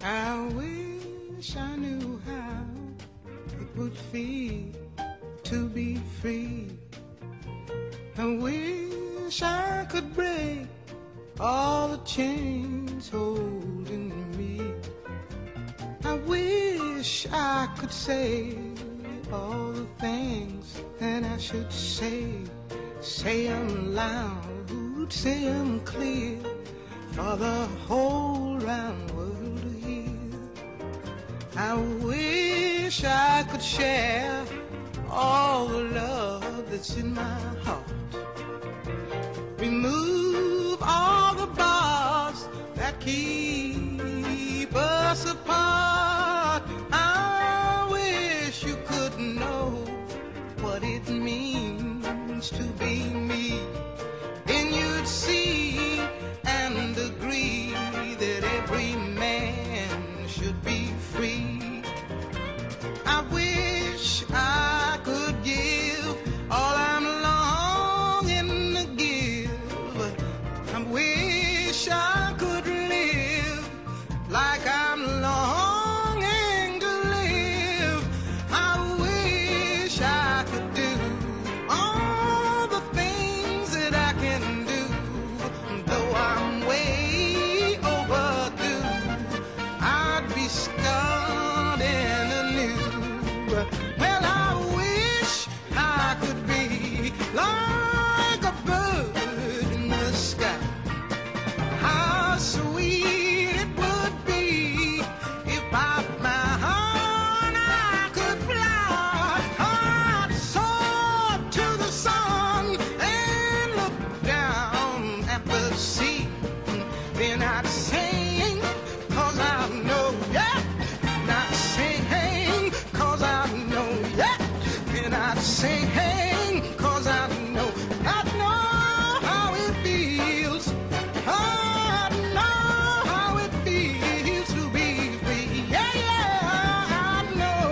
I wish I knew how it would feel to be free. I wish I could break all the chains holding me. I wish I could say all the things that I should say. Say them loud, say them clear, for the whole round world. I wish I could share all the love that's in my heart. Remove all the bars that keep us apart. I wish you could know what it means to be me. Then you'd see and agree that every man should be free. I wish I could give all I'm longing to give. I wish I could live like I'm longing to live. I wish I could do all the things that I can do, though I'm way overdue. I'd be stunned and anew. Well, I wish I could be like a bird in the sky. How sweet it would be if by my heart I could fly. I'd soar to the sun and look down at the sea. Then I'd sing, 'cause I know that. And I'd sing, 'cause I know that. Then I'd sing, 'cause I know how it feels. I know how it feels to be free. Yeah, yeah, I know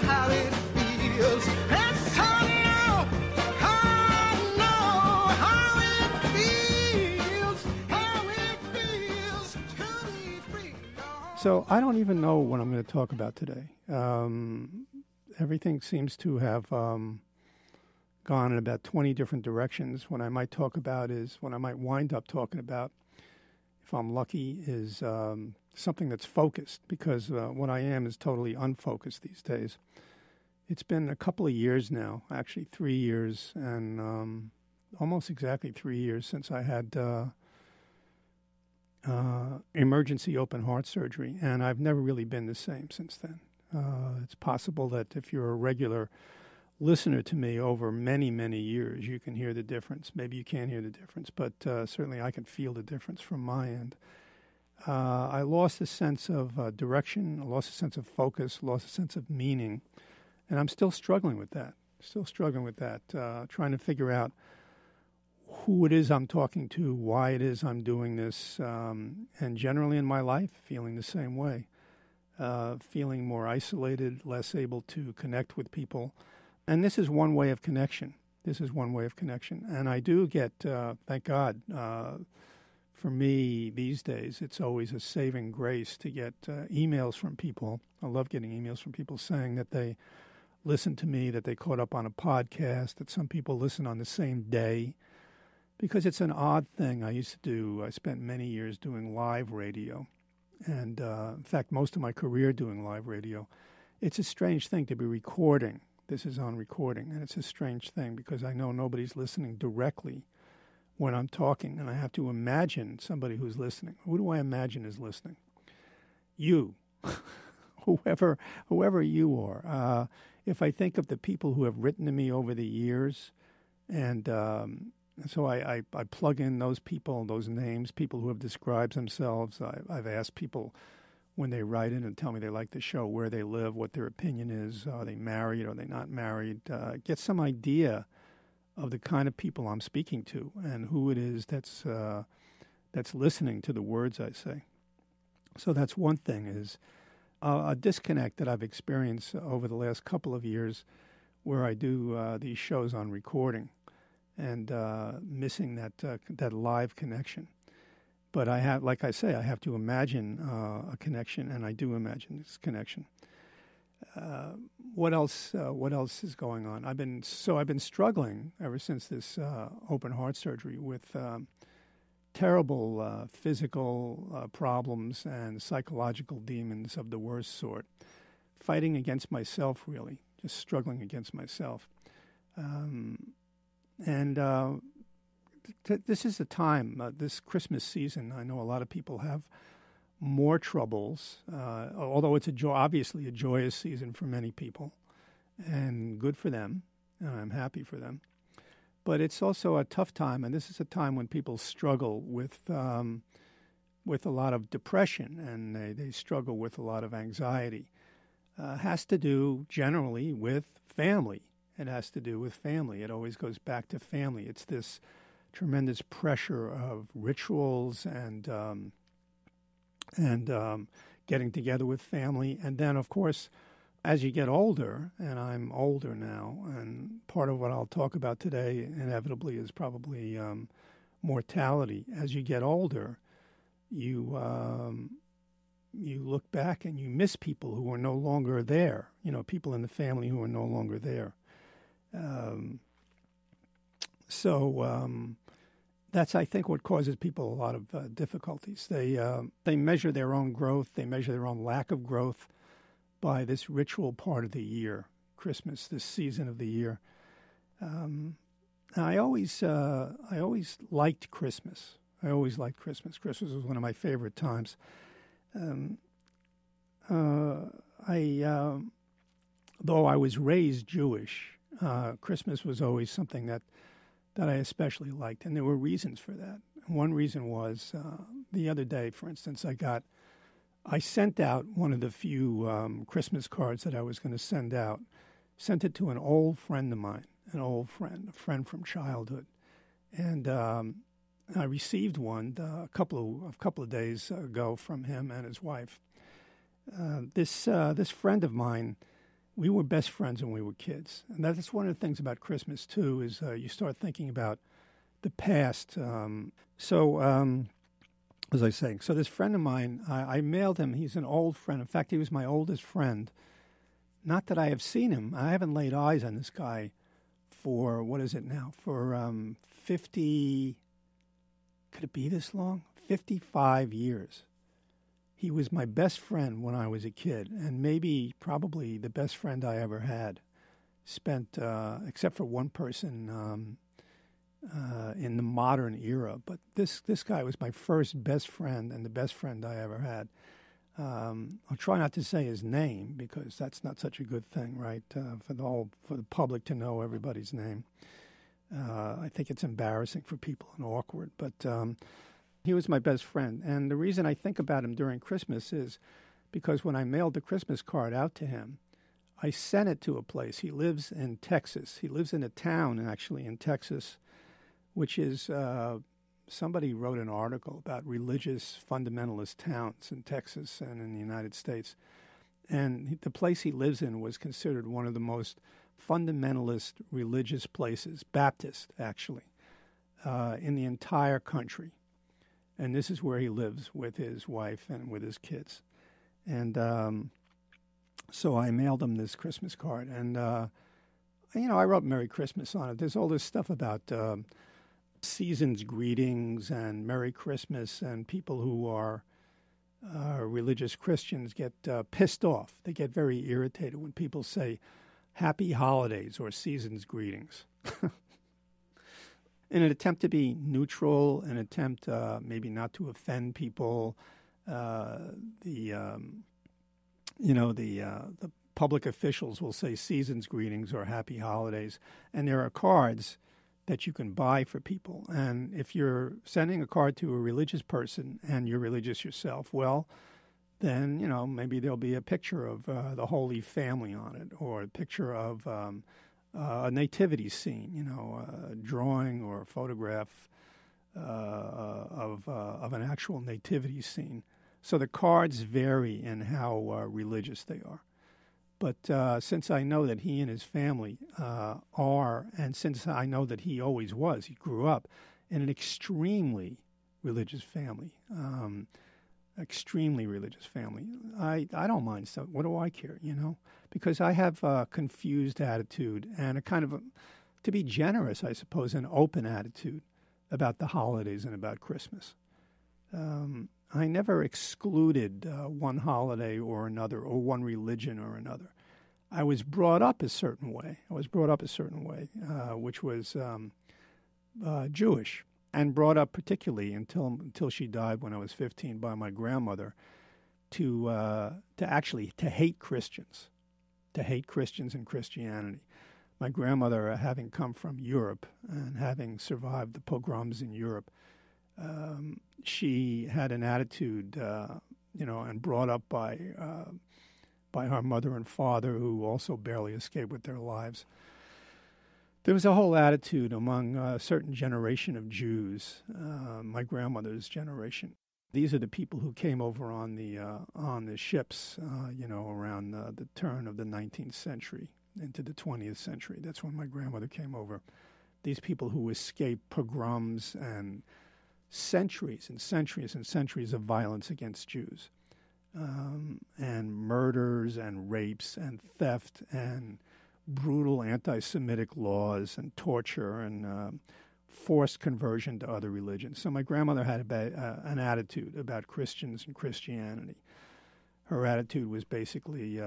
how it feels. Yes, I know how it feels to be free. So I don't even know what I'm going to talk about today. Everything seems to have gone in about 20 different directions. What I might wind up talking about, if I'm lucky, is something that's focused, because what I am is totally unfocused these days. It's been a couple of years now, actually 3 years, and almost exactly 3 years since I had emergency open heart surgery, and I've never really been the same since then. It's possible that if you're a regular listener to me over many, many years, you can hear the difference. Maybe you can't hear the difference, but certainly I can feel the difference from my end. I lost a sense of direction, I lost a sense of focus, lost a sense of meaning, and I'm still struggling with that, trying to figure out who it is I'm talking to, why it is I'm doing this, and generally in my life, feeling the same way. Feeling more isolated, less able to connect with people. And this is one way of connection. And I do get, thank God, for me these days, it's always a saving grace to get emails from people. I love getting emails from people saying that they listened to me, that they caught up on a podcast, that some people listen on the same day. Because it's an odd thing I used to do. I spent many years doing live radio. And in fact, most of my career doing live radio. It's a strange thing to be recording. This is on recording, and it's a strange thing because I know nobody's listening directly when I'm talking, and I have to imagine somebody who's listening. Who do I imagine is listening? You, whoever you are. If I think of the people who have written to me over the years, and And so I plug in those people, those names, people who have described themselves. I've asked people when they write in and tell me they like the show, where they live, what their opinion is, are they married, are they not married, get some idea of the kind of people I'm speaking to and who it is that's listening to the words I say. So that's one thing, is a disconnect that I've experienced over the last couple of years where I do these shows on recording and missing that live connection. But I have, like I say, I have to imagine a connection, and I do imagine this connection. What else is going on? I've been struggling ever since this open heart surgery with terrible physical problems and psychological demons of the worst sort. Fighting against myself, really, just struggling against myself. This is the time, this Christmas season. I know a lot of people have more troubles, although it's obviously a joyous season for many people, and good for them, and I'm happy for them. But it's also a tough time, and this is a time when people struggle with a lot of depression, and they struggle with a lot of anxiety. Has to do generally with family. It has to do with family. It always goes back to family. It's this tremendous pressure of rituals and getting together with family. And then, of course, as you get older, and I'm older now, and part of what I'll talk about today inevitably is probably mortality. As you get older, you look back and you miss people who are no longer there, people in the family who are no longer there. So that's, I think, what causes people a lot of difficulties. They measure their own growth. They measure their own lack of growth by this ritual part of the year, Christmas, this season of the year. I always liked Christmas. Christmas was one of my favorite times. Though I was raised Jewish, Christmas was always something that I especially liked, and there were reasons for that. One reason was the other day, for instance, I sent out one of the few Christmas cards that I was going to send out. Sent it to an old friend of mine, a friend from childhood, and I received one a couple of days ago from him and his wife. This friend of mine. We were best friends when we were kids. And that's one of the things about Christmas, too, is you start thinking about the past. As I was saying, so this friend of mine, I mailed him. He's an old friend. In fact, he was my oldest friend. Not that I have seen him. I haven't laid eyes on this guy for, 50, could it be this long? 55 years. He was my best friend when I was a kid, and probably the best friend I ever had. Spent, except for one person, in the modern era. But this guy was my first best friend and the best friend I ever had. I'll try not to say his name because that's not such a good thing, right? For the public to know everybody's name. I think it's embarrassing for people and awkward, but. He was my best friend, and the reason I think about him during Christmas is because when I mailed the Christmas card out to him, I sent it to a place. He lives in Texas. He lives in a town, actually, in Texas, which is somebody wrote an article about religious fundamentalist towns in Texas and in the United States, and the place he lives in was considered one of the most fundamentalist religious places, Baptist, actually, in the entire country. And this is where he lives with his wife and with his kids. And so I mailed him this Christmas card. And, I wrote Merry Christmas on it. There's all this stuff about season's greetings and Merry Christmas. And people who are religious Christians get pissed off. They get very irritated when people say Happy Holidays or season's greetings. In an attempt to be neutral, an attempt maybe not to offend people, the public officials will say season's greetings or happy holidays, and there are cards that you can buy for people. And if you're sending a card to a religious person and you're religious yourself, well, then, you know, maybe there'll be a picture of the Holy Family on it, or a picture of a nativity scene, you know, a drawing or a photograph of an actual nativity scene. So the cards vary in how religious they are. But since I know that he and his family are, and since I know that he always was, he grew up in an extremely religious family, I don't mind stuff. What do I care, you know? Because I have a confused attitude and a kind of, to be generous, I suppose, an open attitude about the holidays and about Christmas. I never excluded one holiday or another, or one religion or another. I was brought up a certain way. Which was Jewish, and brought up particularly until she died when I was 15 by my grandmother, to hate Christians, and Christianity. My grandmother, having come from Europe and having survived the pogroms in Europe, she had an attitude, and brought up by her mother and father, who also barely escaped with their lives. There was a whole attitude among a certain generation of Jews, my grandmother's generation. These are the people who came over on the ships, around the turn of the 19th century into the 20th century. That's when my grandmother came over. These people who escaped pogroms and centuries and centuries and centuries of violence against Jews, and murders and rapes and theft and brutal anti-Semitic laws and torture and forced conversion to other religions. So my grandmother had an attitude about Christians and Christianity. Her attitude was basically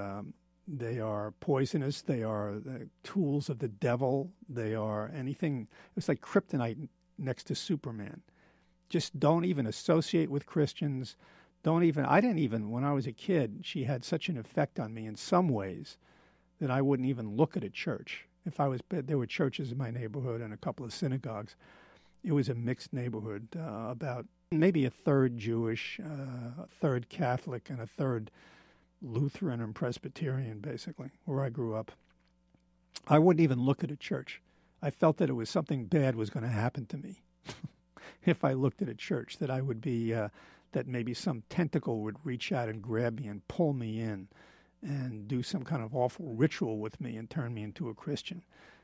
they are poisonous, they are the tools of the devil, they are anything. It's like kryptonite next to Superman. Just don't even associate with Christians. When I was a kid, she had such an effect on me in some ways that I wouldn't even look at a church. There were churches in my neighborhood and a couple of synagogues. It was a mixed neighborhood, about maybe a third Jewish, a third Catholic, and a third Lutheran and Presbyterian, basically, where I grew up. I wouldn't even look at a church. I felt that it was something bad was going to happen to me. If I looked at a church, that I would be, that maybe some tentacle would reach out and grab me and pull me in and do some kind of awful ritual with me and turn me into a Christian.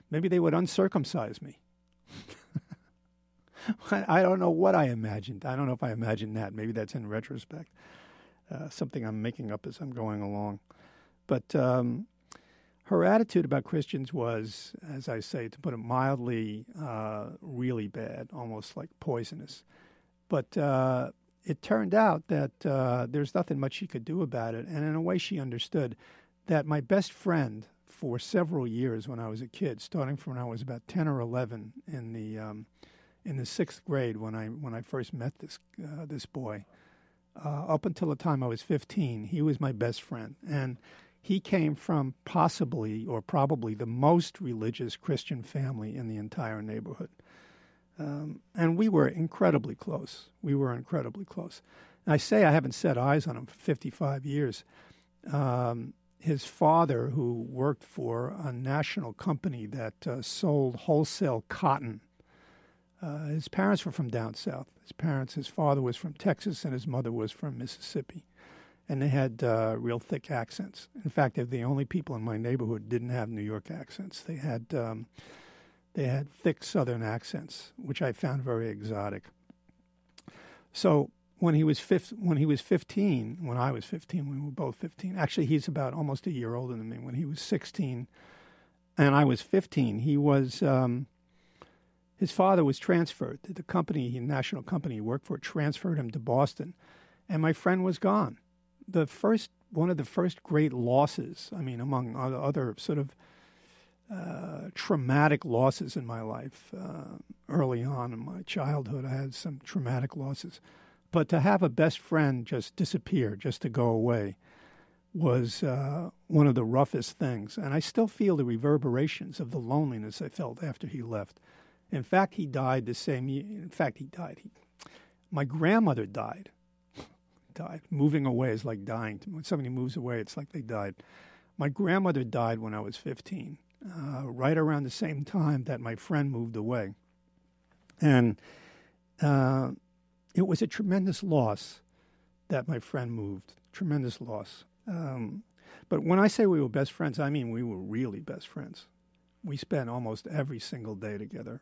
Maybe they would uncircumcise me. I don't know what I imagined. I don't know if I imagined that. Maybe that's in retrospect, something I'm making up as I'm going along. But her attitude about Christians was, as I say, to put it mildly, really bad, almost like poisonous. But it turned out that there's nothing much she could do about it. And in a way, she understood that my best friend for several years when I was a kid, starting from when I was about 10 or 11 in the sixth grade when I first met this boy, up until the time I was 15, he was my best friend. And he came from possibly or probably the most religious Christian family in the entire neighborhood. And we were incredibly close. And I say I haven't set eyes on him for 55 years. His father, who worked for a national company that sold wholesale cotton, his parents were from down south. His father was from Texas and his mother was from Mississippi. And they had real thick accents. In fact, they're the only people in my neighborhood didn't have New York accents. They had thick Southern accents, which I found very exotic. So when I was 15, we were both 15. Actually, he's about almost a year older than me. When he was 16, and I was 15, he was. His father was transferred. The company, the national company he worked for, transferred him to Boston, and my friend was gone. One of the first great losses, I mean, among other sort of traumatic losses in my life. Early on in my childhood, I had some traumatic losses. But to have a best friend just disappear, just to go away, was one of the roughest things. And I still feel the reverberations of the loneliness I felt after he left. In fact, he died the same year. In fact, he died. My grandmother died. Moving away is like dying. When somebody moves away, it's like they died. My grandmother died when I was 15, right around the same time that my friend moved away. And it was a tremendous loss that my friend moved, tremendous loss. But when I say we were best friends, I mean we were really best friends. We spent almost every single day together.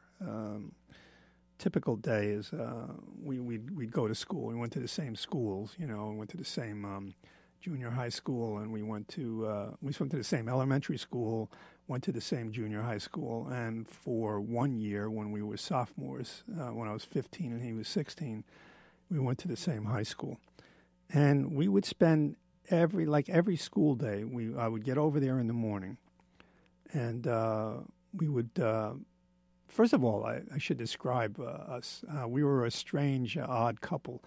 Typical day is we'd go to school. We went to the same schools, you know, we went to the same junior high school, and we went to the same elementary school, went to the same junior high school. And for 1 year when we were sophomores, when I was 15 and he was 16, we went to the same high school. And we would spend every school day, I would get over there in the morning, and we would... First of all, I should describe us. We were a strange, odd couple.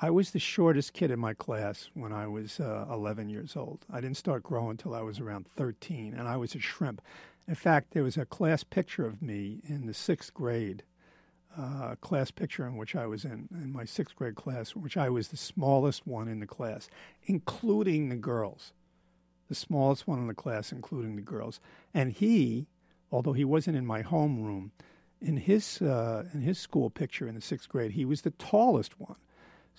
I was the shortest kid in my class when I was 11 years old. I didn't start growing until I was around 13, and I was a shrimp. In fact, there was a class picture of me in the sixth grade, class picture in which I was in my sixth grade class, in which I was the smallest one in the class, including the girls. The smallest one in the class, including the girls. And he... although he wasn't in my homeroom, in his school picture in the sixth grade, he was the tallest one.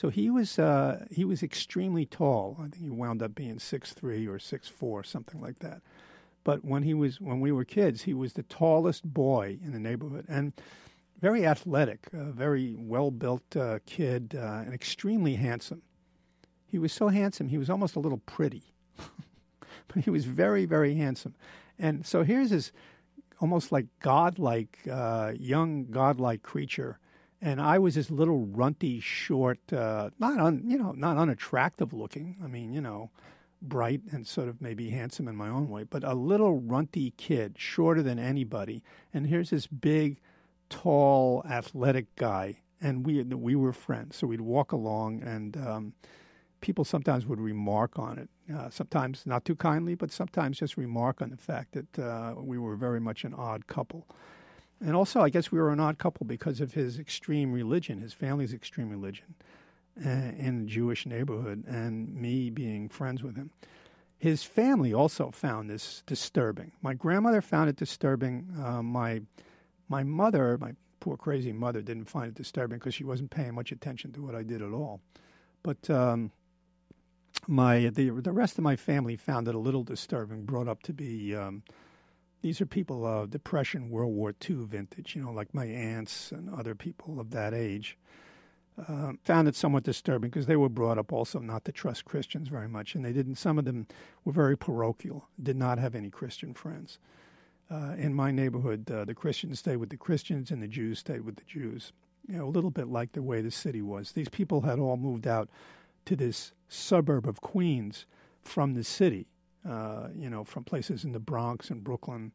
So he was extremely tall. I think he wound up being 6'3" or 6'4", something like that. But when we were kids, he was the tallest boy in the neighborhood, and very athletic, a very well-built kid, and extremely handsome. He was so handsome, he was almost a little pretty, but he was very, very handsome. And so here's his. Almost like godlike, young godlike creature, and I was this little runty, short, not unattractive looking. I mean, you know, bright and sort of maybe handsome in my own way, but a little runty kid, shorter than anybody. And here's this big, tall, athletic guy, and we were friends. So we'd walk along, and people sometimes would remark on it. Sometimes not too kindly, but sometimes just remark on the fact that we were very much an odd couple. And also, I guess we were an odd couple because of his extreme religion, his family's extreme religion in the Jewish neighborhood, and me being friends with him. His family also found this disturbing. My grandmother found it disturbing. My mother, my poor crazy mother, didn't find it disturbing because she wasn't paying much attention to what I did at all. But... The rest of my family found it a little disturbing, brought up to be, these are people of Depression, World War II vintage, you know, like my aunts and other people of that age, found it somewhat disturbing because they were brought up also not to trust Christians very much. And they didn't, some of them were very parochial, did not have any Christian friends. In my neighborhood, the Christians stayed with the Christians and the Jews stayed with the Jews, you know, a little bit like the way the city was. These people had all moved out to this suburb of Queens from the city, you know, from places in the Bronx and Brooklyn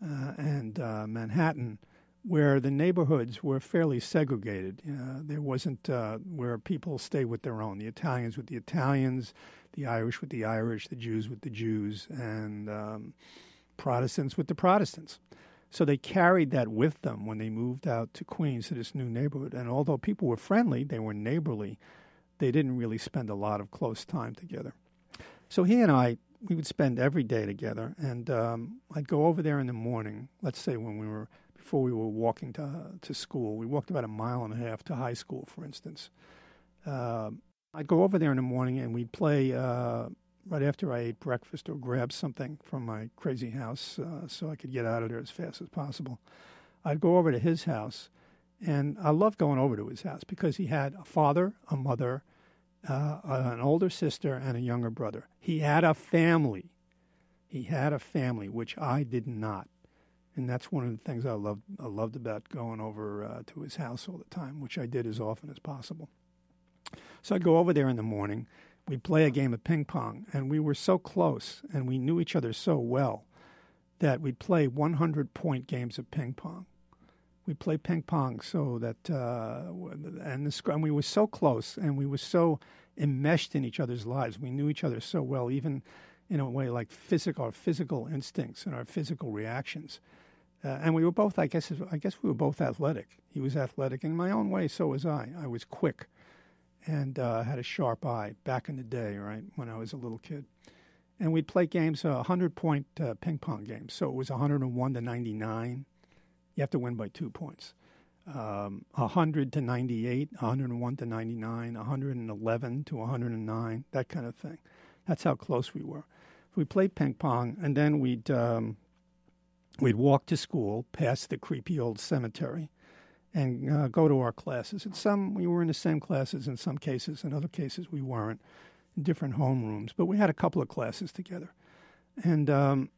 and Manhattan, where the neighborhoods were fairly segregated. There wasn't where people stay with their own, the Italians with the Italians, the Irish with the Irish, the Jews with the Jews, and Protestants with the Protestants. So they carried that with them when they moved out to Queens to this new neighborhood. And although people were friendly, they were neighborly. They didn't really spend a lot of close time together. So he and I, we would spend every day together, and I'd go over there in the morning, let's say before we were walking to school. We walked about a mile and a half to high school, for instance. I'd go over there in the morning, and we'd play right after I ate breakfast or grab something from my crazy house so I could get out of there as fast as possible. I'd go over to his house, and I loved going over to his house because he had a father, a mother, an older sister, and a younger brother. He had a family. He had a family, which I did not. And that's one of the things I loved about going over to his house all the time, which I did as often as possible. So I'd go over there in the morning. We'd play a game of ping pong. And we were so close, and we knew each other so well, that we'd play 100-point games of ping pong. We played ping pong so that, and we were so close, and we were so enmeshed in each other's lives. We knew each other so well, even in a way like our physical instincts and our physical reactions. And we were both, I guess we were both athletic. He was athletic in my own way, so was I. I was quick and had a sharp eye back in the day, right, when I was a little kid. And we'd play games, 100-point ping pong games. So it was 101 to 99. You have to win by 2 points. 100 to 98, 101 to 99, 111 to 109, that kind of thing. That's how close we were. We played ping pong, and then we'd walk to school past the creepy old cemetery and go to our classes. And some, we were in the same classes in some cases. In other cases, we weren't, in different homerooms. But we had a couple of classes together. And,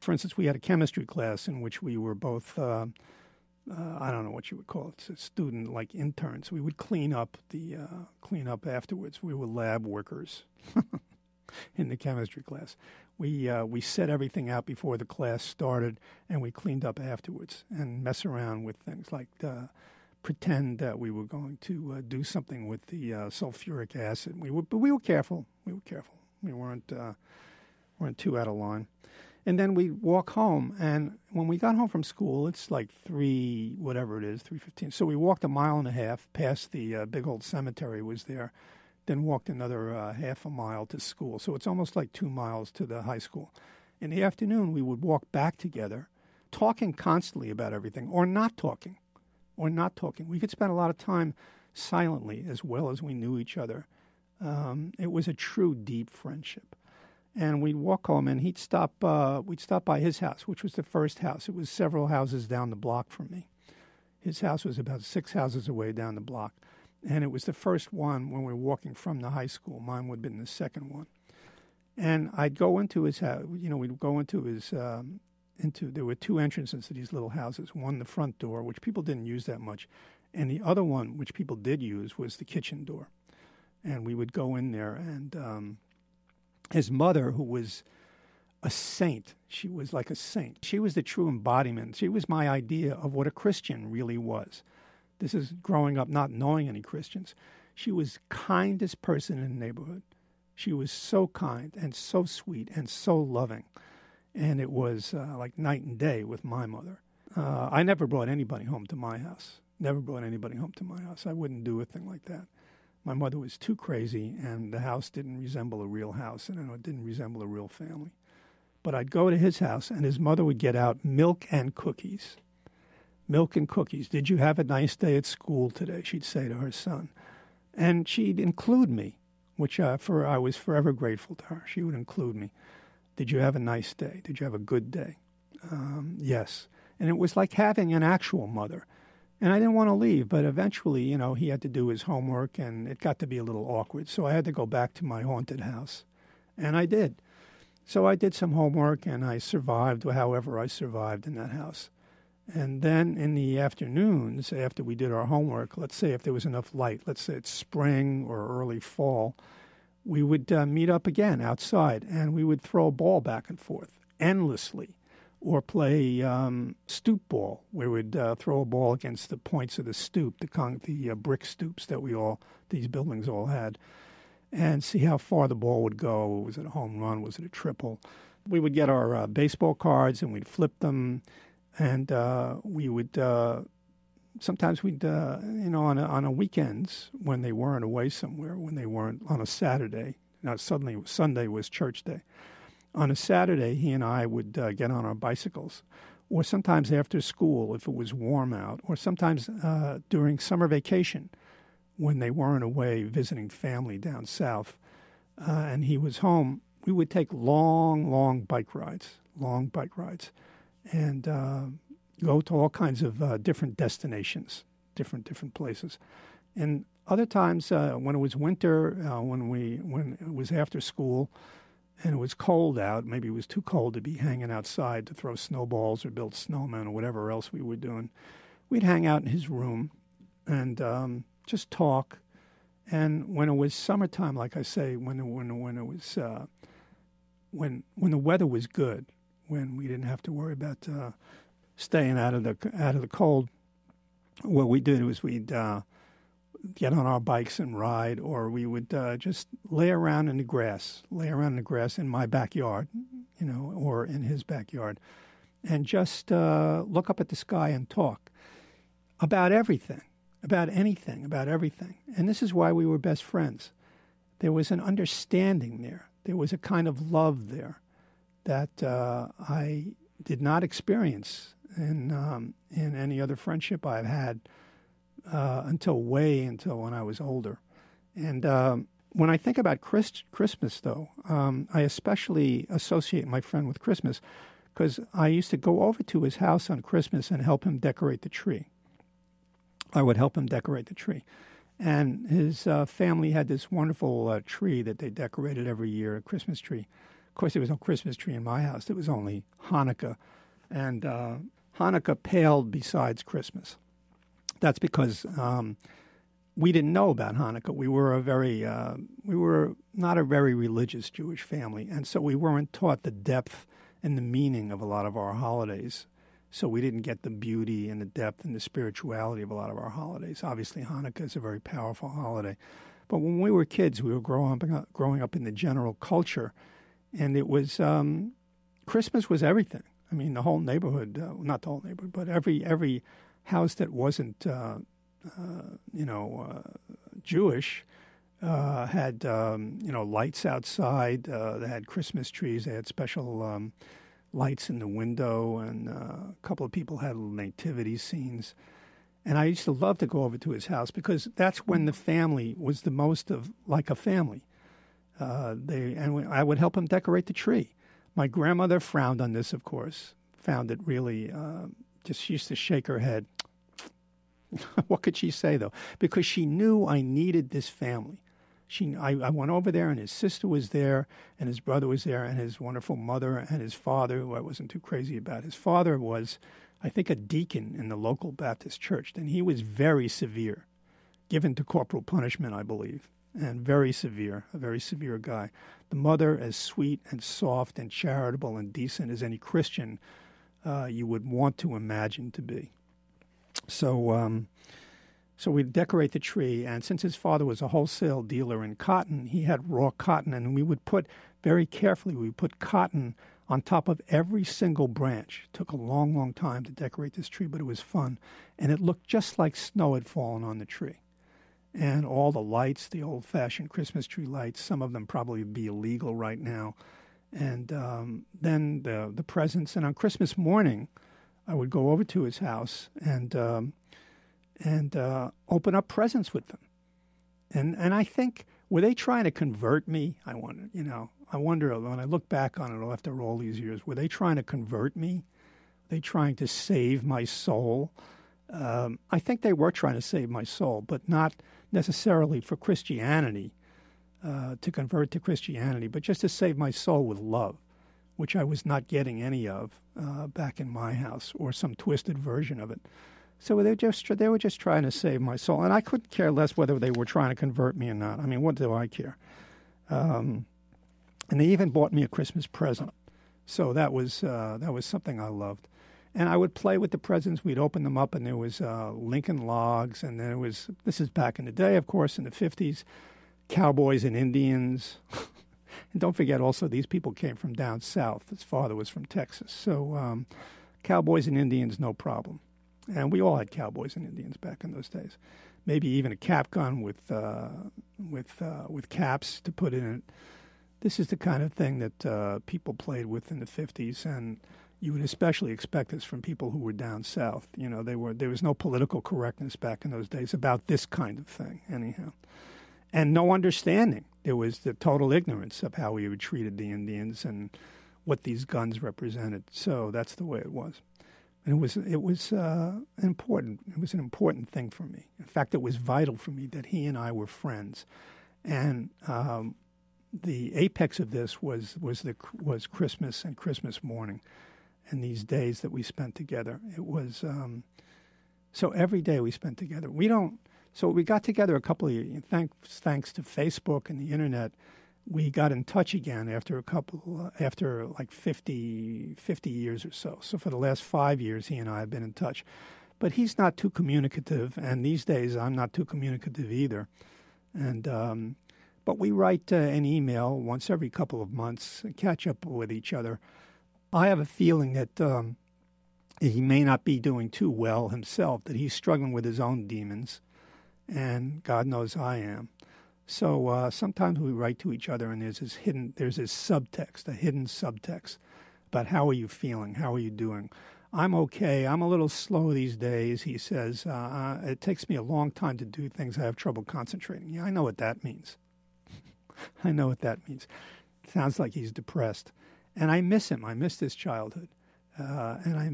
for instance, we had a chemistry class in which we were both, I don't know what you would call it, it's student, like interns. We would clean up afterwards. We were lab workers in the chemistry class. We set everything out before the class started, and we cleaned up afterwards and mess around with things like pretend that we were going to do something with the sulfuric acid. But we were careful. We were careful. We weren't too out of line. And then we'd walk home, and when we got home from school, it's like 3, whatever it is, 3:15. So we walked a mile and a half past the big old cemetery was there, then walked another half a mile to school. So it's almost like 2 miles to the high school. In the afternoon, we would walk back together, talking constantly about everything, or not talking. We could spend a lot of time silently as well as we knew each other. It was a true deep friendship. And we'd walk home, and we'd stop by his house, which was the first house. It was several houses down the block from me. His house was about 6 houses away down the block. And it was the first one when we were walking from the high school. Mine would have been the second one. And I'd go into his house. You know, we'd go into his, there were 2 entrances to these little houses. One, the front door, which people didn't use that much. And the other one, which people did use, was the kitchen door. And we would go in there. And his mother, who was a saint, she was like a saint. She was the true embodiment. She was my idea of what a Christian really was. This is growing up not knowing any Christians. She was kindest person in the neighborhood. She was so kind and so sweet and so loving. And it was like night and day with my mother. I never brought anybody home to my house. I wouldn't do a thing like that. My mother was too crazy, and the house didn't resemble a real house, and it didn't resemble a real family. But I'd go to his house, and his mother would get out milk and cookies. Milk and cookies. Did you have a nice day at school today? She'd say to her son. And she'd include me, which I was forever grateful to her. She would include me. Did you have a nice day? Did you have a good day? Yes. And it was like having an actual mother. And I didn't want to leave, but eventually, you know, he had to do his homework, and it got to be a little awkward. So I had to go back to my haunted house. And I did. So I did some homework, and I survived however I survived in that house. And then in the afternoons, after we did our homework, let's say if there was enough light, let's say it's spring or early fall, we would meet up again outside, and we would throw a ball back and forth endlessly or play stoop ball. We would throw a ball against the points of the stoop, the brick stoops that these buildings all had, and see how far the ball would go. Was it a home run? Was it a triple? We would get our baseball cards, and we'd flip them. And we would sometimes we'd you know, on a weekends when they weren't away somewhere, when they weren't on a Saturday. Now suddenly Sunday was church day. On a Saturday, he and I would get on our bicycles, or sometimes after school if it was warm out, or sometimes during summer vacation when they weren't away visiting family down south, and he was home. We would take long bike rides. And go to all kinds of different destinations, different places. And other times, when it was winter, when it was after school, and it was cold out, maybe it was too cold to be hanging outside to throw snowballs or build snowmen or whatever else we were doing, we'd hang out in his room and just talk. And when it was summertime, like I say, when it was when the weather was good, when we didn't have to worry about staying out of the cold, what we did was we'd get on our bikes and ride, or we would just lay around in the grass in my backyard, you know, or in his backyard, and just look up at the sky and talk about everything, about anything, about everything. And this is why we were best friends. There was an understanding there. There was a kind of love there that I did not experience in any other friendship I've had until when I was older. And when I think about Christmas, though, I especially associate my friend with Christmas because I used to go over to his house on Christmas and help him decorate the tree. I would help him decorate the tree. And his family had this wonderful tree that they decorated every year, a Christmas tree. Of course, there was no Christmas tree in my house. It was only Hanukkah. And Hanukkah paled besides Christmas. That's because we didn't know about Hanukkah. We were not a very religious Jewish family. And so we weren't taught the depth and the meaning of a lot of our holidays. So we didn't get the beauty and the depth and the spirituality of a lot of our holidays. Obviously, Hanukkah is a very powerful holiday. But when we were kids, we were growing up in the general culture. And it was, Christmas was everything. I mean, the whole neighborhood, not the whole neighborhood, but every house that wasn't, Jewish had, lights outside. They had Christmas trees. They had special lights in the window. And a couple of people had little nativity scenes. And I used to love to go over to his house because that's when the family was the most of like a family. I would help him decorate the tree. My grandmother frowned on this, of course, found it really, just she used to shake her head. What could she say, though? Because she knew I needed this family. I went over there, and his sister was there, and his brother was there, and his wonderful mother, and his father, who I wasn't too crazy about. His father was, I think, a deacon in the local Baptist church, and he was very severe, given to corporal punishment, I believe. And a very severe guy. The mother, as sweet and soft and charitable and decent as any Christian you would want to imagine to be. So we'd decorate the tree, and since his father was a wholesale dealer in cotton, he had raw cotton, and we would put cotton on top of every single branch. It took a long, long time to decorate this tree, but it was fun, and it looked just like snow had fallen on the tree. And all the lights, the old-fashioned Christmas tree lights, some of them probably would be illegal right now. And then the presents. And on Christmas morning, I would go over to his house and open up presents with them. And I think, were they trying to convert me? I wonder when I look back on it after all these years, were they trying to convert me? Were they trying to save my soul? I think they were trying to save my soul, but not necessarily for Christianity, to convert to Christianity, but just to save my soul with love, which I was not getting any of back in my house, or some twisted version of it. So they were just trying to save my soul, and I couldn't care less whether they were trying to convert me or not. I mean, what do I care? And they even bought me a Christmas present, so that was something I loved. And I would play with the presents. We'd open them up, and there was Lincoln Logs, and there was, this is back in the day, of course, in the 50s, cowboys and Indians. And don't forget, also, these people came from down south. His father was from Texas. So cowboys and Indians, no problem. And we all had cowboys and Indians back in those days. Maybe even a cap gun with caps to put in it. This is the kind of thing that people played with in the 50s, and you would especially expect this from people who were down south. You know, there was no political correctness back in those days about this kind of thing, anyhow. And no understanding. There was the total ignorance of how we treated the Indians and what these guns represented. So that's the way it was. And it was important. It was an important thing for me. In fact, it was vital for me that he and I were friends. And the apex of this was Christmas and Christmas morning. And these days that we spent together, it was so every day we spent together. We got together a couple of years. Thanks to Facebook and the internet, we got in touch again after like 50 years or so. So for the last 5 years, he and I have been in touch, but he's not too communicative, and these days I'm not too communicative either. And but we write an email once every couple of months and catch up with each other. I have a feeling that he may not be doing too well himself, that he's struggling with his own demons, and God knows I am. So sometimes we write to each other, and there's this subtext, a hidden subtext about how are you feeling, how are you doing. I'm okay. I'm a little slow these days, he says. It takes me a long time to do things. I have trouble concentrating. Yeah, I know what that means. I know what that means. It sounds like he's depressed. And I miss him. I miss this childhood. But I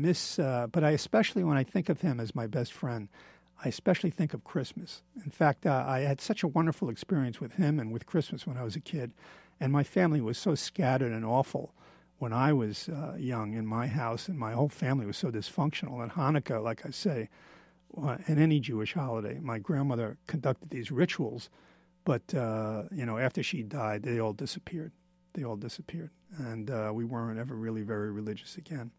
especially, when I think of him as my best friend, I especially think of Christmas. In fact, I had such a wonderful experience with him and with Christmas when I was a kid. And my family was so scattered and awful when I was young in my house, and my whole family was so dysfunctional. And Hanukkah, like I say, and any Jewish holiday, my grandmother conducted these rituals. But, after she died, they all disappeared. And we weren't ever really very religious again.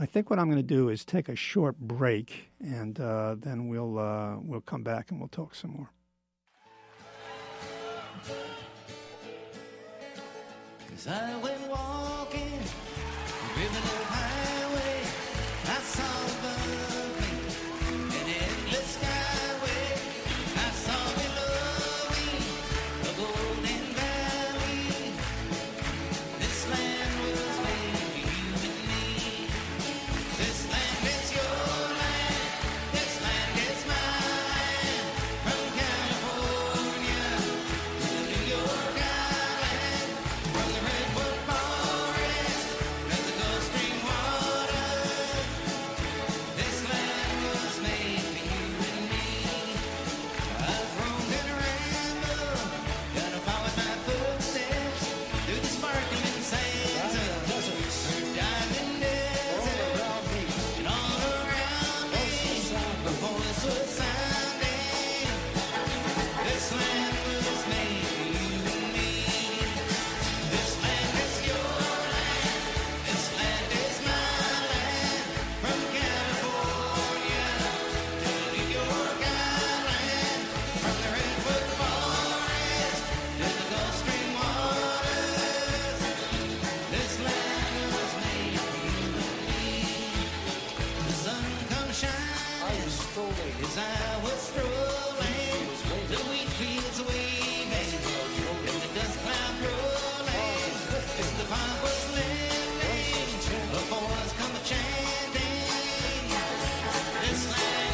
I think what I'm going to do is take a short break, and then we'll come back and we'll talk some more. Cause I went walking, river to highway, I saw above me an endless skyway. I saw below me a golden valley. This land was made for you and me. This land is your land. This land is mine. From California to New York Island, from the redwood forest to the Gulf Stream waters, this land was made for you and me. I've roamed and rambled, gonna follow my footsteps through the sparkling sands of her diamond desert, and all around me a voice was sounding. This land was made for you and me. This land is your land. This land is my land. From California to New York Island, from the redwood forest to the Gulf Stream waters, this land was made for you and me. The sun comes shining as I was strolling, the wheat fields waving, and the dust cloud rolling, as the fog was lifting, a voice come chanting, this land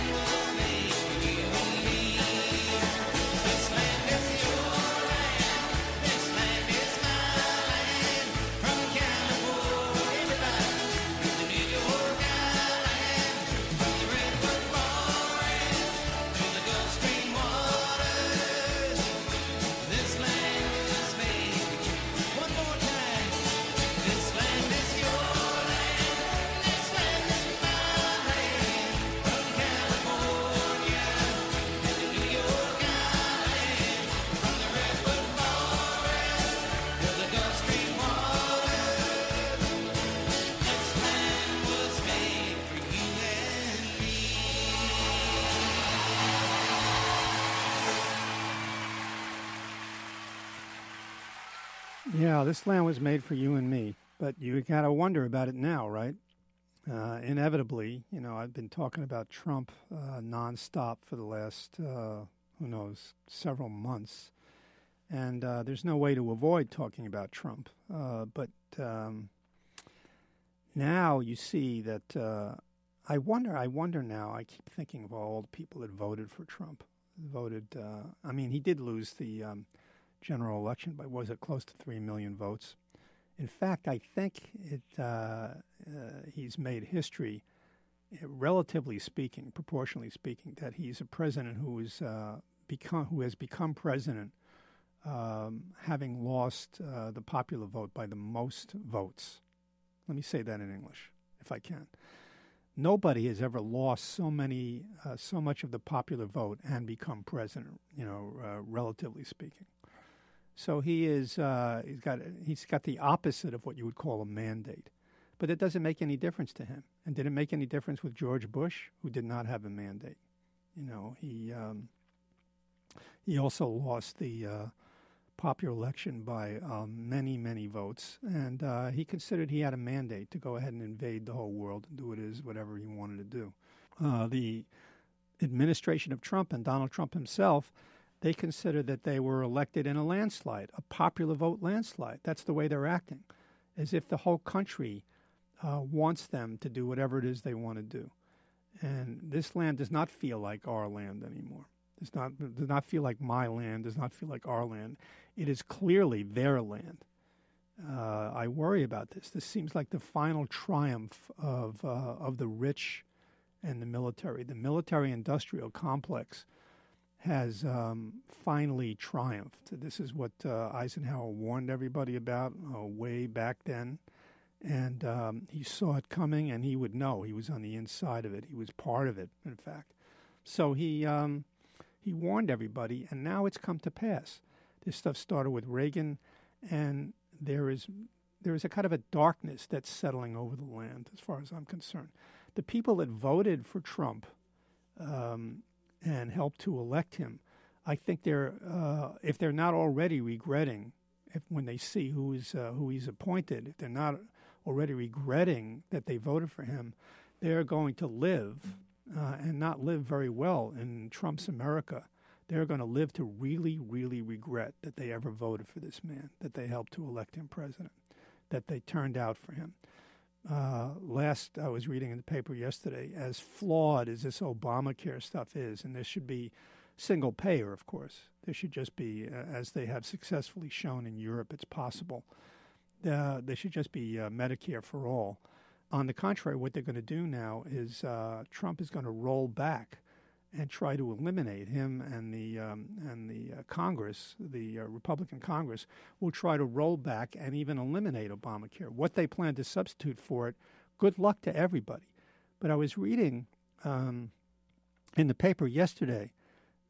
was made for you and me. This land is your land, this land is my land, from California to New York Island, from the redwood forest to the Gulf Stream waters, this land was made for you. One more time, this land is your land, this land is my land, from California to New York Island, from the redwood forest to the Gulf Stream waters, this land was made for you and me. Yeah, this land was made for you and me, but you got to wonder about it now, right? Inevitably, I've been talking about Trump nonstop for the last, who knows, several months. And there's no way to avoid talking about Trump. But now you see that I wonder now, I keep thinking of all the people that voted for Trump. He did lose the general election by, was it close to 3 million votes? In fact, I think he's made history, relatively speaking, proportionally speaking, that he's a president who has become president having lost the popular vote by the most votes. Let me say that in English, if I can. Nobody has ever lost so much of the popular vote and become president, relatively speaking. So he is he's got the opposite of what you would call a mandate. But it doesn't make any difference to him. And did it make any difference with George Bush, who did not have a mandate? He also lost the popular election by many, many votes. And he considered he had a mandate to go ahead and invade the whole world and do whatever he wanted to do. The administration of Trump and Donald Trump himself, they considered that they were elected in a landslide, a popular vote landslide. That's the way they're acting, as if the whole country wants them to do whatever it is they want to do. And this land does not feel like our land anymore. Does not feel like my land, does not feel like our land. It is clearly their land. I worry about this. This seems like the final triumph of the rich and the military. The military-industrial complex has finally triumphed. This is what Eisenhower warned everybody about way back then. And he saw it coming, and he would know. He was on the inside of it. He was part of it, in fact. So He warned everybody, and now it's come to pass. This stuff started with Reagan, and there is a kind of a darkness that's settling over the land, as far as I'm concerned. The people that voted for Trump and helped to elect him, I think if they're not already regretting, when they see who he's appointed, if they're not already regretting that they voted for him, they're going to live. And not live very well in Trump's America. They're going to live to really, really regret that they ever voted for this man, that they helped to elect him president, that they turned out for him. I was reading in the paper yesterday, as flawed as this Obamacare stuff is, and there should be single payer, of course. There should just be, as they have successfully shown in Europe, it's possible. There should just be Medicare for all. On the contrary, what they're going to do now is Trump is going to roll back and try to eliminate him, and the Congress, the Republican Congress, will try to roll back and even eliminate Obamacare. What they plan to substitute for it, good luck to everybody. But I was reading in the paper yesterday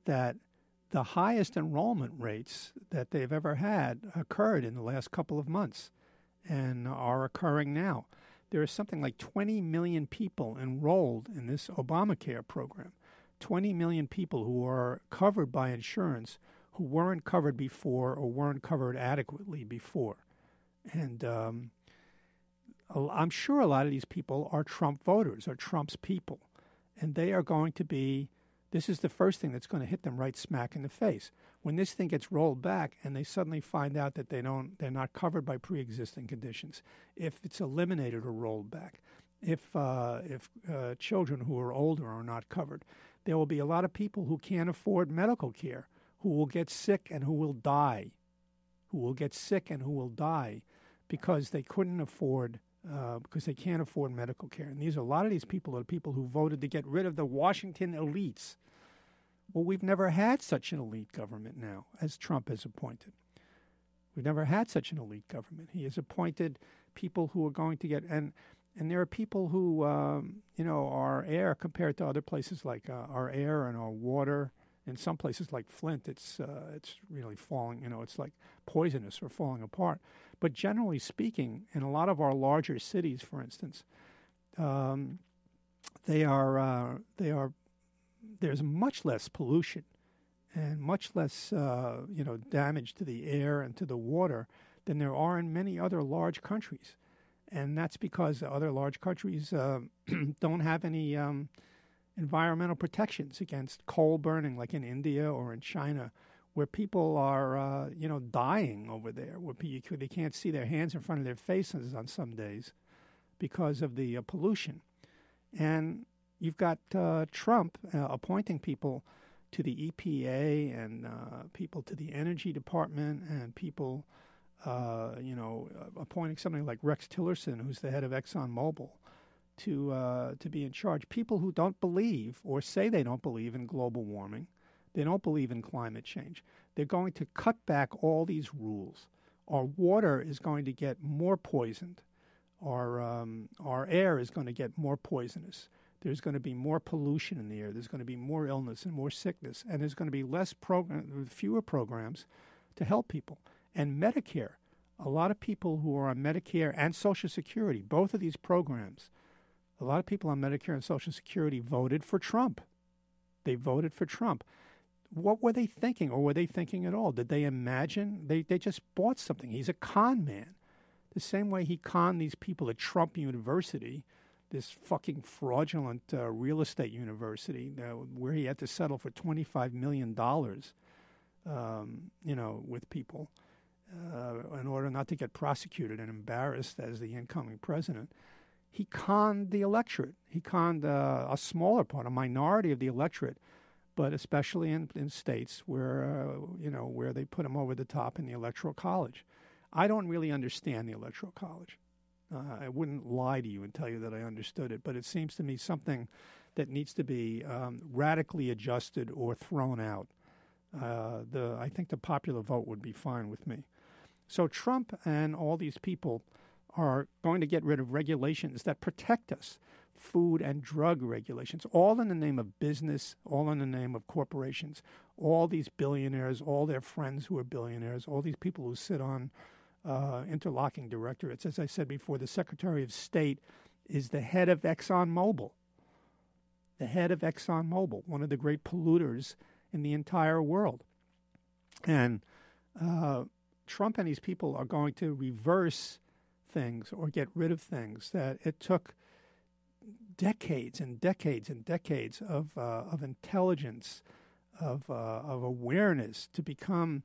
that the highest enrollment rates that they've ever had occurred in the last couple of months and are occurring now. There is something like 20 million people enrolled in this Obamacare program, 20 million people who are covered by insurance who weren't covered before or weren't covered adequately before. And I'm sure a lot of these people are Trump voters or Trump's people, and they are going to be – this is the first thing that's going to hit them right smack in the face. When this thing gets rolled back and they suddenly find out that they're not covered by pre-existing conditions, if it's eliminated or rolled back, if children who are older are not covered, there will be a lot of people who can't afford medical care, who will get sick and who will die because they couldn't afford, because they can't afford medical care. And a lot of these people are people who voted to get rid of the Washington elites. Well, we've never had such an elite government now as Trump has appointed. We've never had such an elite government. He has appointed people who are going to get, and there are people who, our air compared to other places like our air and our water. In some places like Flint, it's really falling, it's like poisonous or falling apart. But generally speaking, in a lot of our larger cities, for instance, there's much less pollution and much less, damage to the air and to the water than there are in many other large countries. And that's because other large countries don't have any environmental protections against coal burning, like in India or in China, where people are, dying over there, where they can't see their hands in front of their faces on some days because of the pollution. And you've got Trump appointing people to the EPA and people to the Energy Department and people, appointing somebody like Rex Tillerson, who's the head of ExxonMobil, to be in charge. People who don't believe or say they don't believe in global warming, they don't believe in climate change. They're going to cut back all these rules. Our water is going to get more poisoned. Our air is going to get more poisonous. There's going to be more pollution in the air. There's going to be more illness and more sickness. And there's going to be fewer programs to help people. And Medicare, a lot of people who are on Medicare and Social Security, both of these programs, a lot of people on Medicare and Social Security voted for Trump. They voted for Trump. what were they thinking, or were they thinking at all? Did they imagine? They just bought something. He's a con man. The same way he conned these people at Trump University, this fucking fraudulent real estate university where he had to settle for $25 million, with people in order not to get prosecuted and embarrassed as the incoming president. He conned the electorate. He conned a smaller part, a minority of the electorate, but especially in states where they put him over the top in the Electoral College. I don't really understand the Electoral College. I wouldn't lie to you and tell you that I understood it, but it seems to me something that needs to be radically adjusted or thrown out. I think the popular vote would be fine with me. So Trump and all these people are going to get rid of regulations that protect us, food and drug regulations, all in the name of business, all in the name of corporations, all these billionaires, all their friends who are billionaires, all these people who sit on interlocking directorates. As I said before, the Secretary of State is the head of ExxonMobil, one of the great polluters in the entire world. And Trump and these people are going to reverse things or get rid of things that it took decades and decades and decades of intelligence, of awareness to become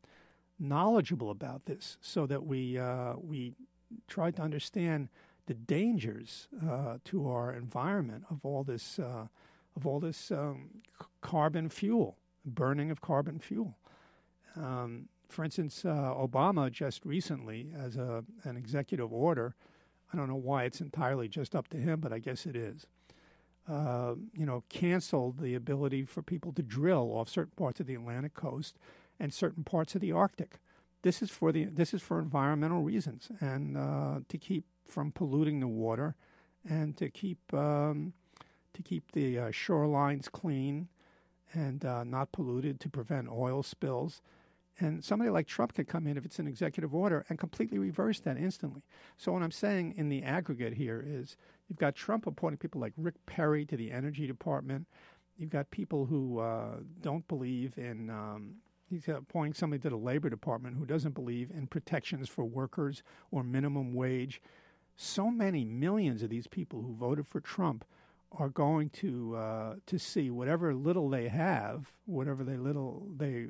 knowledgeable about this, so that we tried to understand the dangers to our environment of all this carbon fuel, burning of carbon fuel. For instance, Obama just recently, as an executive order, I don't know why it's entirely just up to him, but I guess it is, canceled the ability for people to drill off certain parts of the Atlantic coast and certain parts of the Arctic. This is for environmental reasons, and to keep from polluting the water, and to keep the shorelines clean and not polluted, to prevent oil spills. And somebody like Trump could come in, if it's an executive order, and completely reverse that instantly. So what I'm saying in the aggregate here is you've got Trump appointing people like Rick Perry to the Energy Department. You've got people who don't believe in he's appointing somebody to the Labor Department who doesn't believe in protections for workers or minimum wage. So many millions of these people who voted for Trump are going to see whatever little they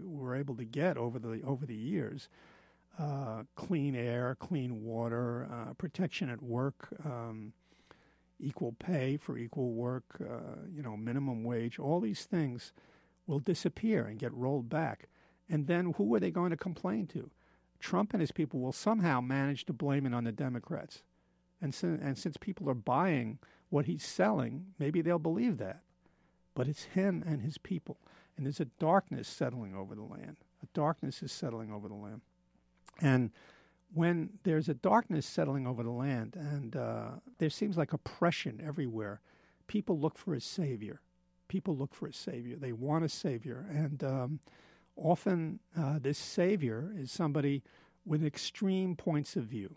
were able to get over the years, clean air, clean water, protection at work, equal pay for equal work, minimum wage. All these things will disappear and get rolled back. And then who are they going to complain to? Trump and his people will somehow manage to blame it on the Democrats. And since people are buying what he's selling, maybe they'll believe that. But it's him and his people. And there's a darkness settling over the land. A darkness is settling over the land. And when there's a darkness settling over the land and there seems like oppression everywhere, people look for a savior. They want a savior. And often this savior is somebody with extreme points of view.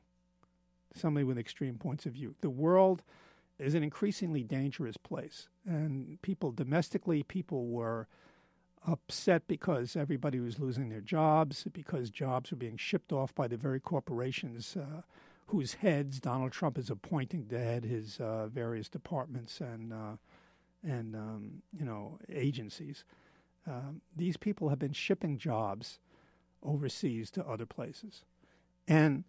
The world is an increasingly dangerous place. And domestically, people were upset because everybody was losing their jobs, because jobs were being shipped off by the very corporations whose heads Donald Trump is appointing to head his various departments and agencies. These people have been shipping jobs overseas to other places. And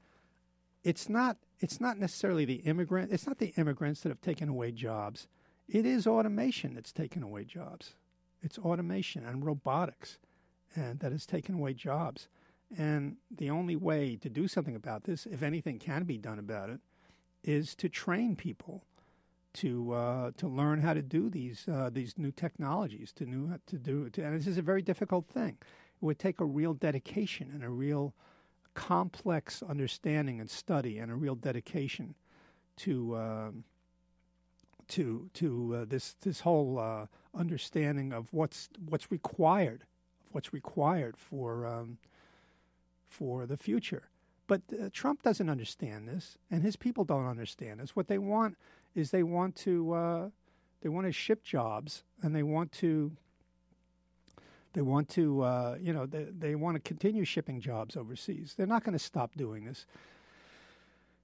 it's not necessarily the immigrant. It's not the immigrants that have taken away jobs. It is automation that's taken away jobs. It's automation and robotics, and that has taken away jobs. And the only way to do something about this, if anything can be done about it, is to train people to learn how to do these new technologies. And this is a very difficult thing. It would take a real dedication and a real complex understanding and study and a real dedication to this whole understanding of what's required for the future. But Trump doesn't understand this, and his people don't understand this. What they want is they want to ship jobs, and they want to They want to, they want to continue shipping jobs overseas. They're not going to stop doing this.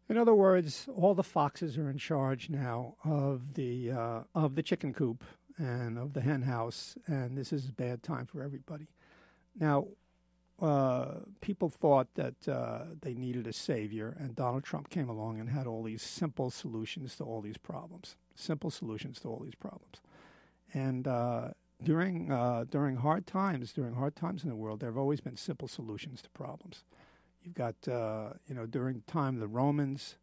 In other words, all the foxes are in charge now of the chicken coop and of the hen house, and this is a bad time for everybody. Now, people thought that they needed a savior, and Donald Trump came along and had all these simple solutions to all these problems. And during hard times in the world, there have always been simple solutions to problems. You've got, during the time of the Romans,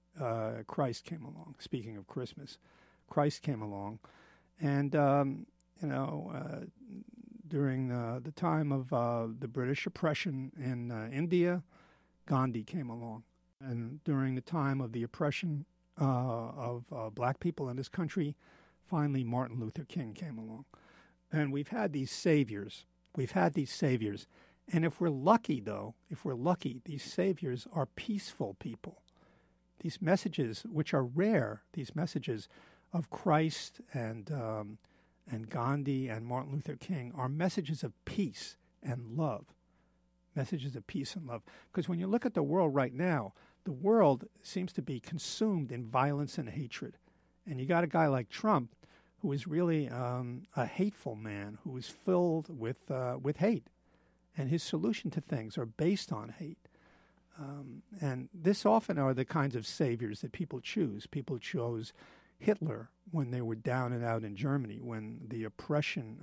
Christ came along. Speaking of Christmas, Christ came along. And, during the time of the British oppression in India, Gandhi came along. And during the time of the oppression of black people in this country, finally Martin Luther King came along. And we've had these saviors. And if we're lucky, though, these saviors are peaceful people. These messages, which are rare, these messages of Christ and Gandhi and Martin Luther King are messages of peace and love. Because when you look at the world right now, the world seems to be consumed in violence and hatred. And you got a guy like Trump who is really a hateful man who is filled with hate. And his solution to things are based on hate. And this often are the kinds of saviors that people choose. People chose Hitler when they were down and out in Germany, when the oppression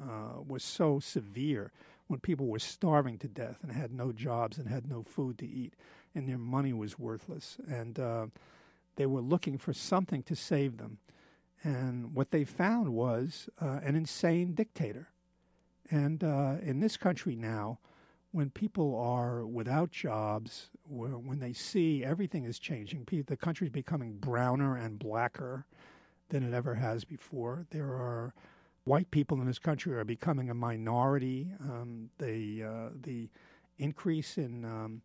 was so severe, when people were starving to death and had no jobs and had no food to eat, and their money was worthless. And they were looking for something to save them. And what they found was an insane dictator. And in this country now, when people are without jobs, when they see everything is changing, the country is becoming browner and blacker than it ever has before. There are white people in this country are becoming a minority. The increase in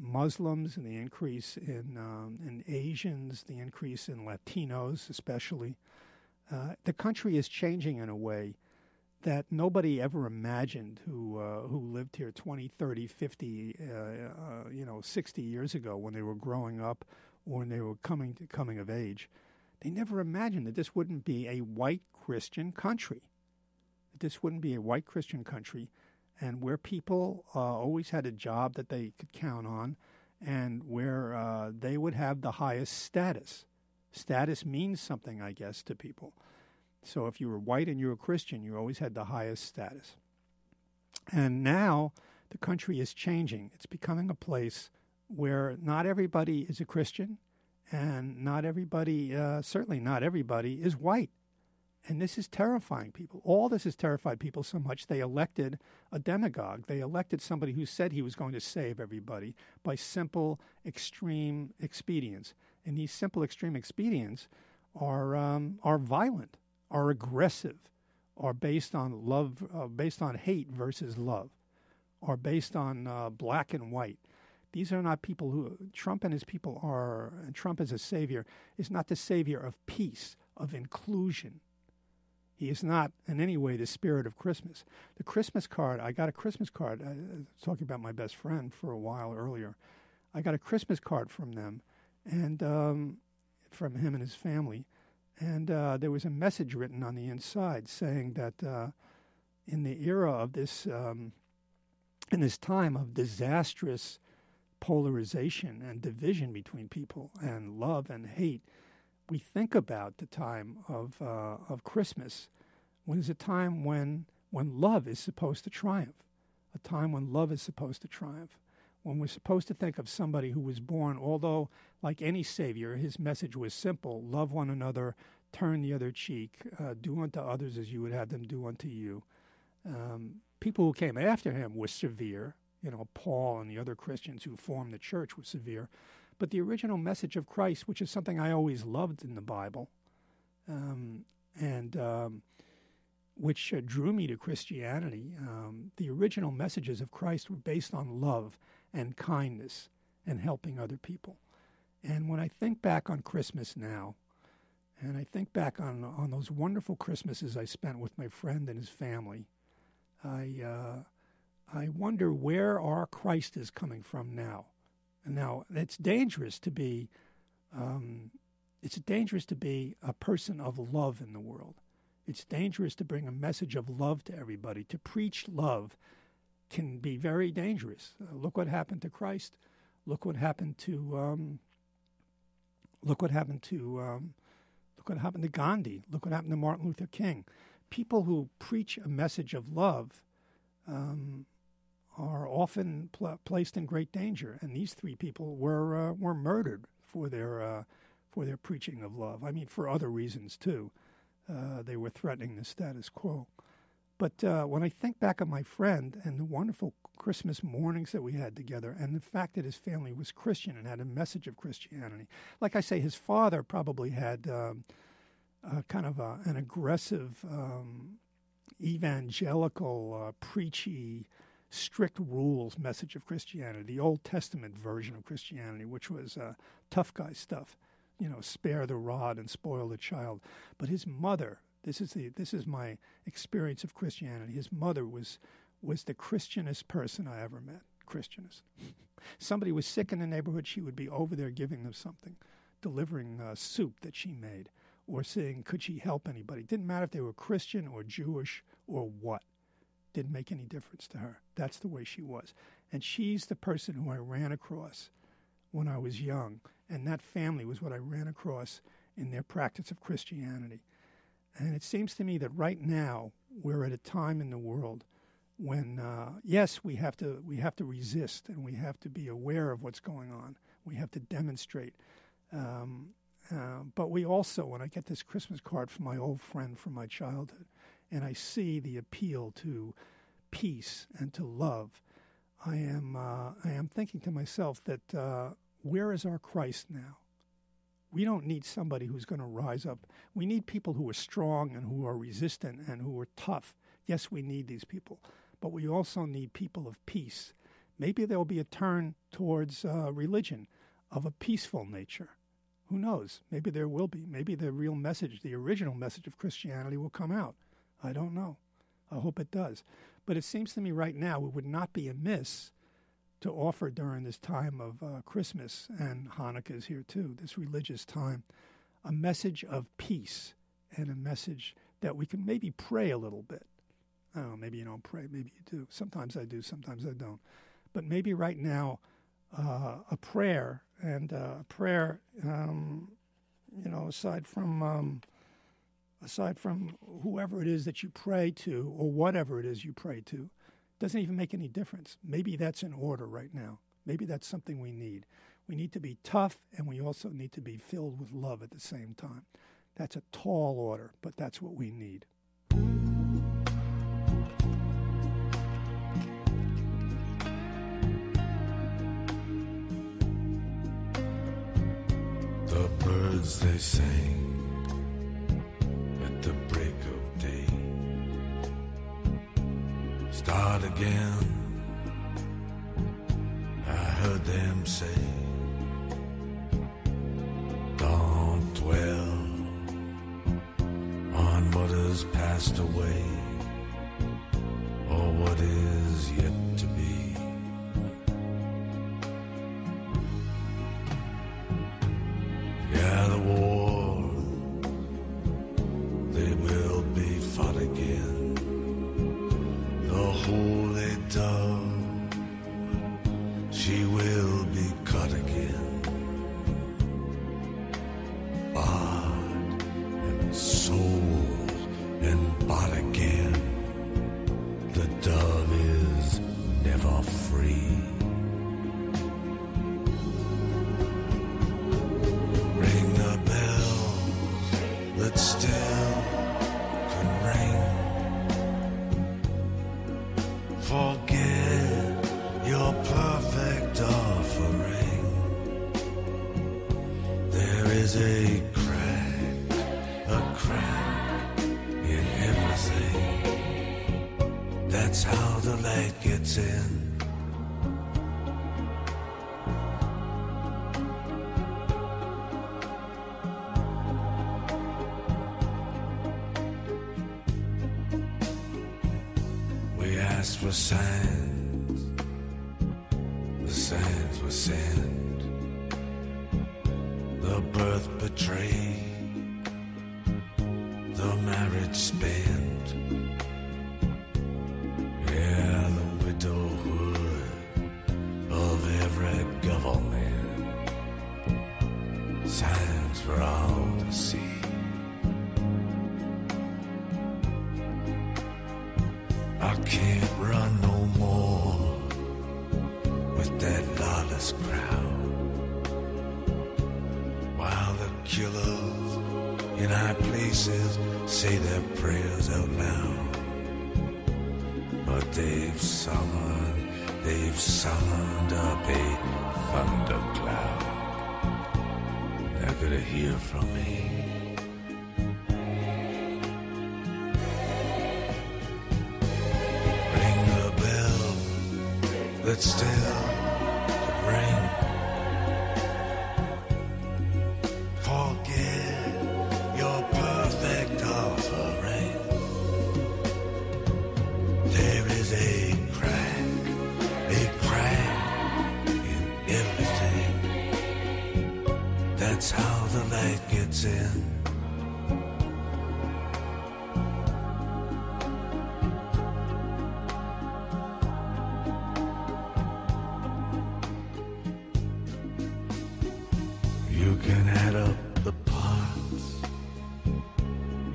Muslims and the increase in Asians, the increase in Latinos especially. The country is changing in a way that nobody ever imagined who lived here 20, 30, 50, 60 years ago when they were growing up or when they were coming of age. They never imagined that this wouldn't be a white Christian country, and where people always had a job that they could count on and where they would have the highest status. Status means something, I guess, to people. So if you were white and you were Christian, you always had the highest status. And now the country is changing. It's becoming a place where not everybody is a Christian and not everybody, certainly not everybody, is white. And this is terrifying people. All this has terrified people so much they elected a demagogue. They elected somebody who said he was going to save everybody by simple, extreme expedients. And these simple, extreme expedients are violent, are aggressive, are based on love, based on hate versus love, are based on black and white. These are not people who Trump and his people are. And Trump as a savior is not the savior of peace, of inclusion. He is not in any way the spirit of Christmas. The Christmas card, I got a Christmas card. I was talking about my best friend for a while earlier. I got a Christmas card from them, and from him and his family. And there was a message written on the inside saying that in the era of this, in this time of disastrous polarization and division between people and love and hate, we think about the time of Christmas when it's a time when love is supposed to triumph, a time when love is supposed to triumph, when we're supposed to think of somebody who was born, although like any savior, his message was simple: love one another, turn the other cheek, do unto others as you would have them do unto you. People who came after him were severe. You know, Paul and the other Christians who formed the church were severe. But the original message of Christ, which is something I always loved in the Bible, which drew me to Christianity, the original messages of Christ were based on love and kindness and helping other people. And when I think back on Christmas now, and I think back on those wonderful Christmases I spent with my friend and his family, I wonder where our Christ is coming from now. And now it's dangerous to be a person of love in the world. It's dangerous to bring a message of love to everybody. To preach love can be very dangerous. Look what happened to Christ. Look what happened to Gandhi. Look what happened to Martin Luther King. People who preach a message of love are often placed in great danger. And these three people were murdered for their preaching of love. I mean, for other reasons too. They were threatening the status quo. But when I think back on my friend and the wonderful Christmas mornings that we had together, and the fact that his family was Christian and had a message of Christianity, like I say, his father probably had an aggressive, evangelical, preachy, strict rules message of Christianity, the Old Testament version of Christianity, which was tough guy stuff. You know, spare the rod and spoil the child. But his mother, this is my experience of Christianity. His mother was the Christianest person I ever met. Christianest. Somebody was sick in the neighborhood, she would be over there giving them something, delivering soup that she made, or saying, could she help anybody? Didn't matter if they were Christian or Jewish or what. Didn't make any difference to her. That's the way she was. And she's the person who I ran across when I was young. And that family was what I ran across in their practice of Christianity. And it seems to me that right now we're at a time in the world when, yes, we have to resist, and we have to be aware of what's going on. We have to demonstrate. But we also, when I get this Christmas card from my old friend from my childhood, and I see the appeal to peace and to love, I am thinking to myself that where is our Christ now? We don't need somebody who's going to rise up. We need people who are strong and who are resistant and who are tough. Yes, we need these people, but we also need people of peace. Maybe there will be a turn towards religion of a peaceful nature. Who knows? Maybe there will be. Maybe the real message, the original message of Christianity will come out. I don't know. I hope it does. But it seems to me right now it would not be amiss to offer during this time of Christmas, and Hanukkah is here too, this religious time, a message of peace and a message that we can maybe pray a little bit. I don't know, maybe you don't pray, maybe you do. Sometimes I do, sometimes I don't. But maybe right now a prayer, you know, aside from whoever it is that you pray to or whatever it is you pray to, doesn't even make any difference. Maybe that's in order right now. Maybe that's something we need. We need to be tough, and we also need to be filled with love at the same time. That's a tall order, but that's what we need. The birds, they sang at the break of day. Start again, I heard them say. Don't dwell on what has passed away, or what is yet to be. Yeah, the war, they will be fought again. Holy dove, she will be caught again, barred and sold and bought again. The dove is never free. Ring the bells that still can ring. Forget your perfect offering. There is a crack in everything. That's how the light gets in. the signs were sent, the birth betrayed, the marriage spent, yeah, the widowhood of every government, signs for all to see. I can't run no more with that lawless crowd, while the killers in high places say their prayers out loud. But they've summoned up a thundercloud. They're gonna hear from me. That's still to bring. Forget your perfect offering. There is a crack in everything. That's how the light gets in. You can add up the parts,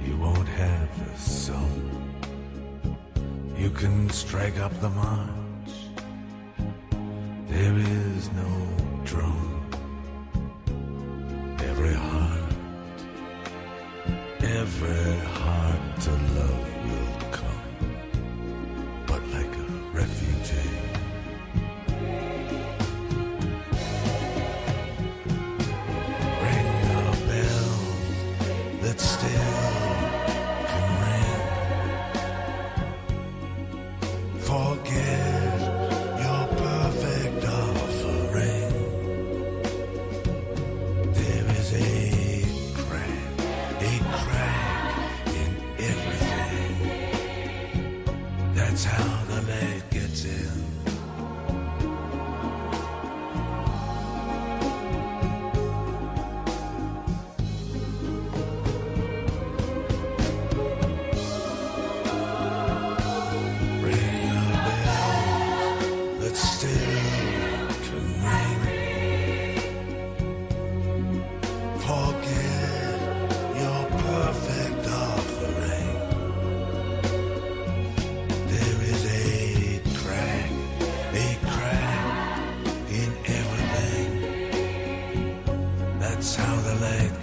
you won't have the sum. You can strike up the march, there is no drum. Every heart to love will come, but like a refugee. Forget your perfect offering. There is a crack in everything. That's how the light gets in.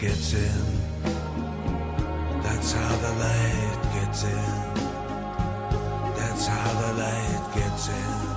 Gets in. That's how the light gets in. That's how the light gets in.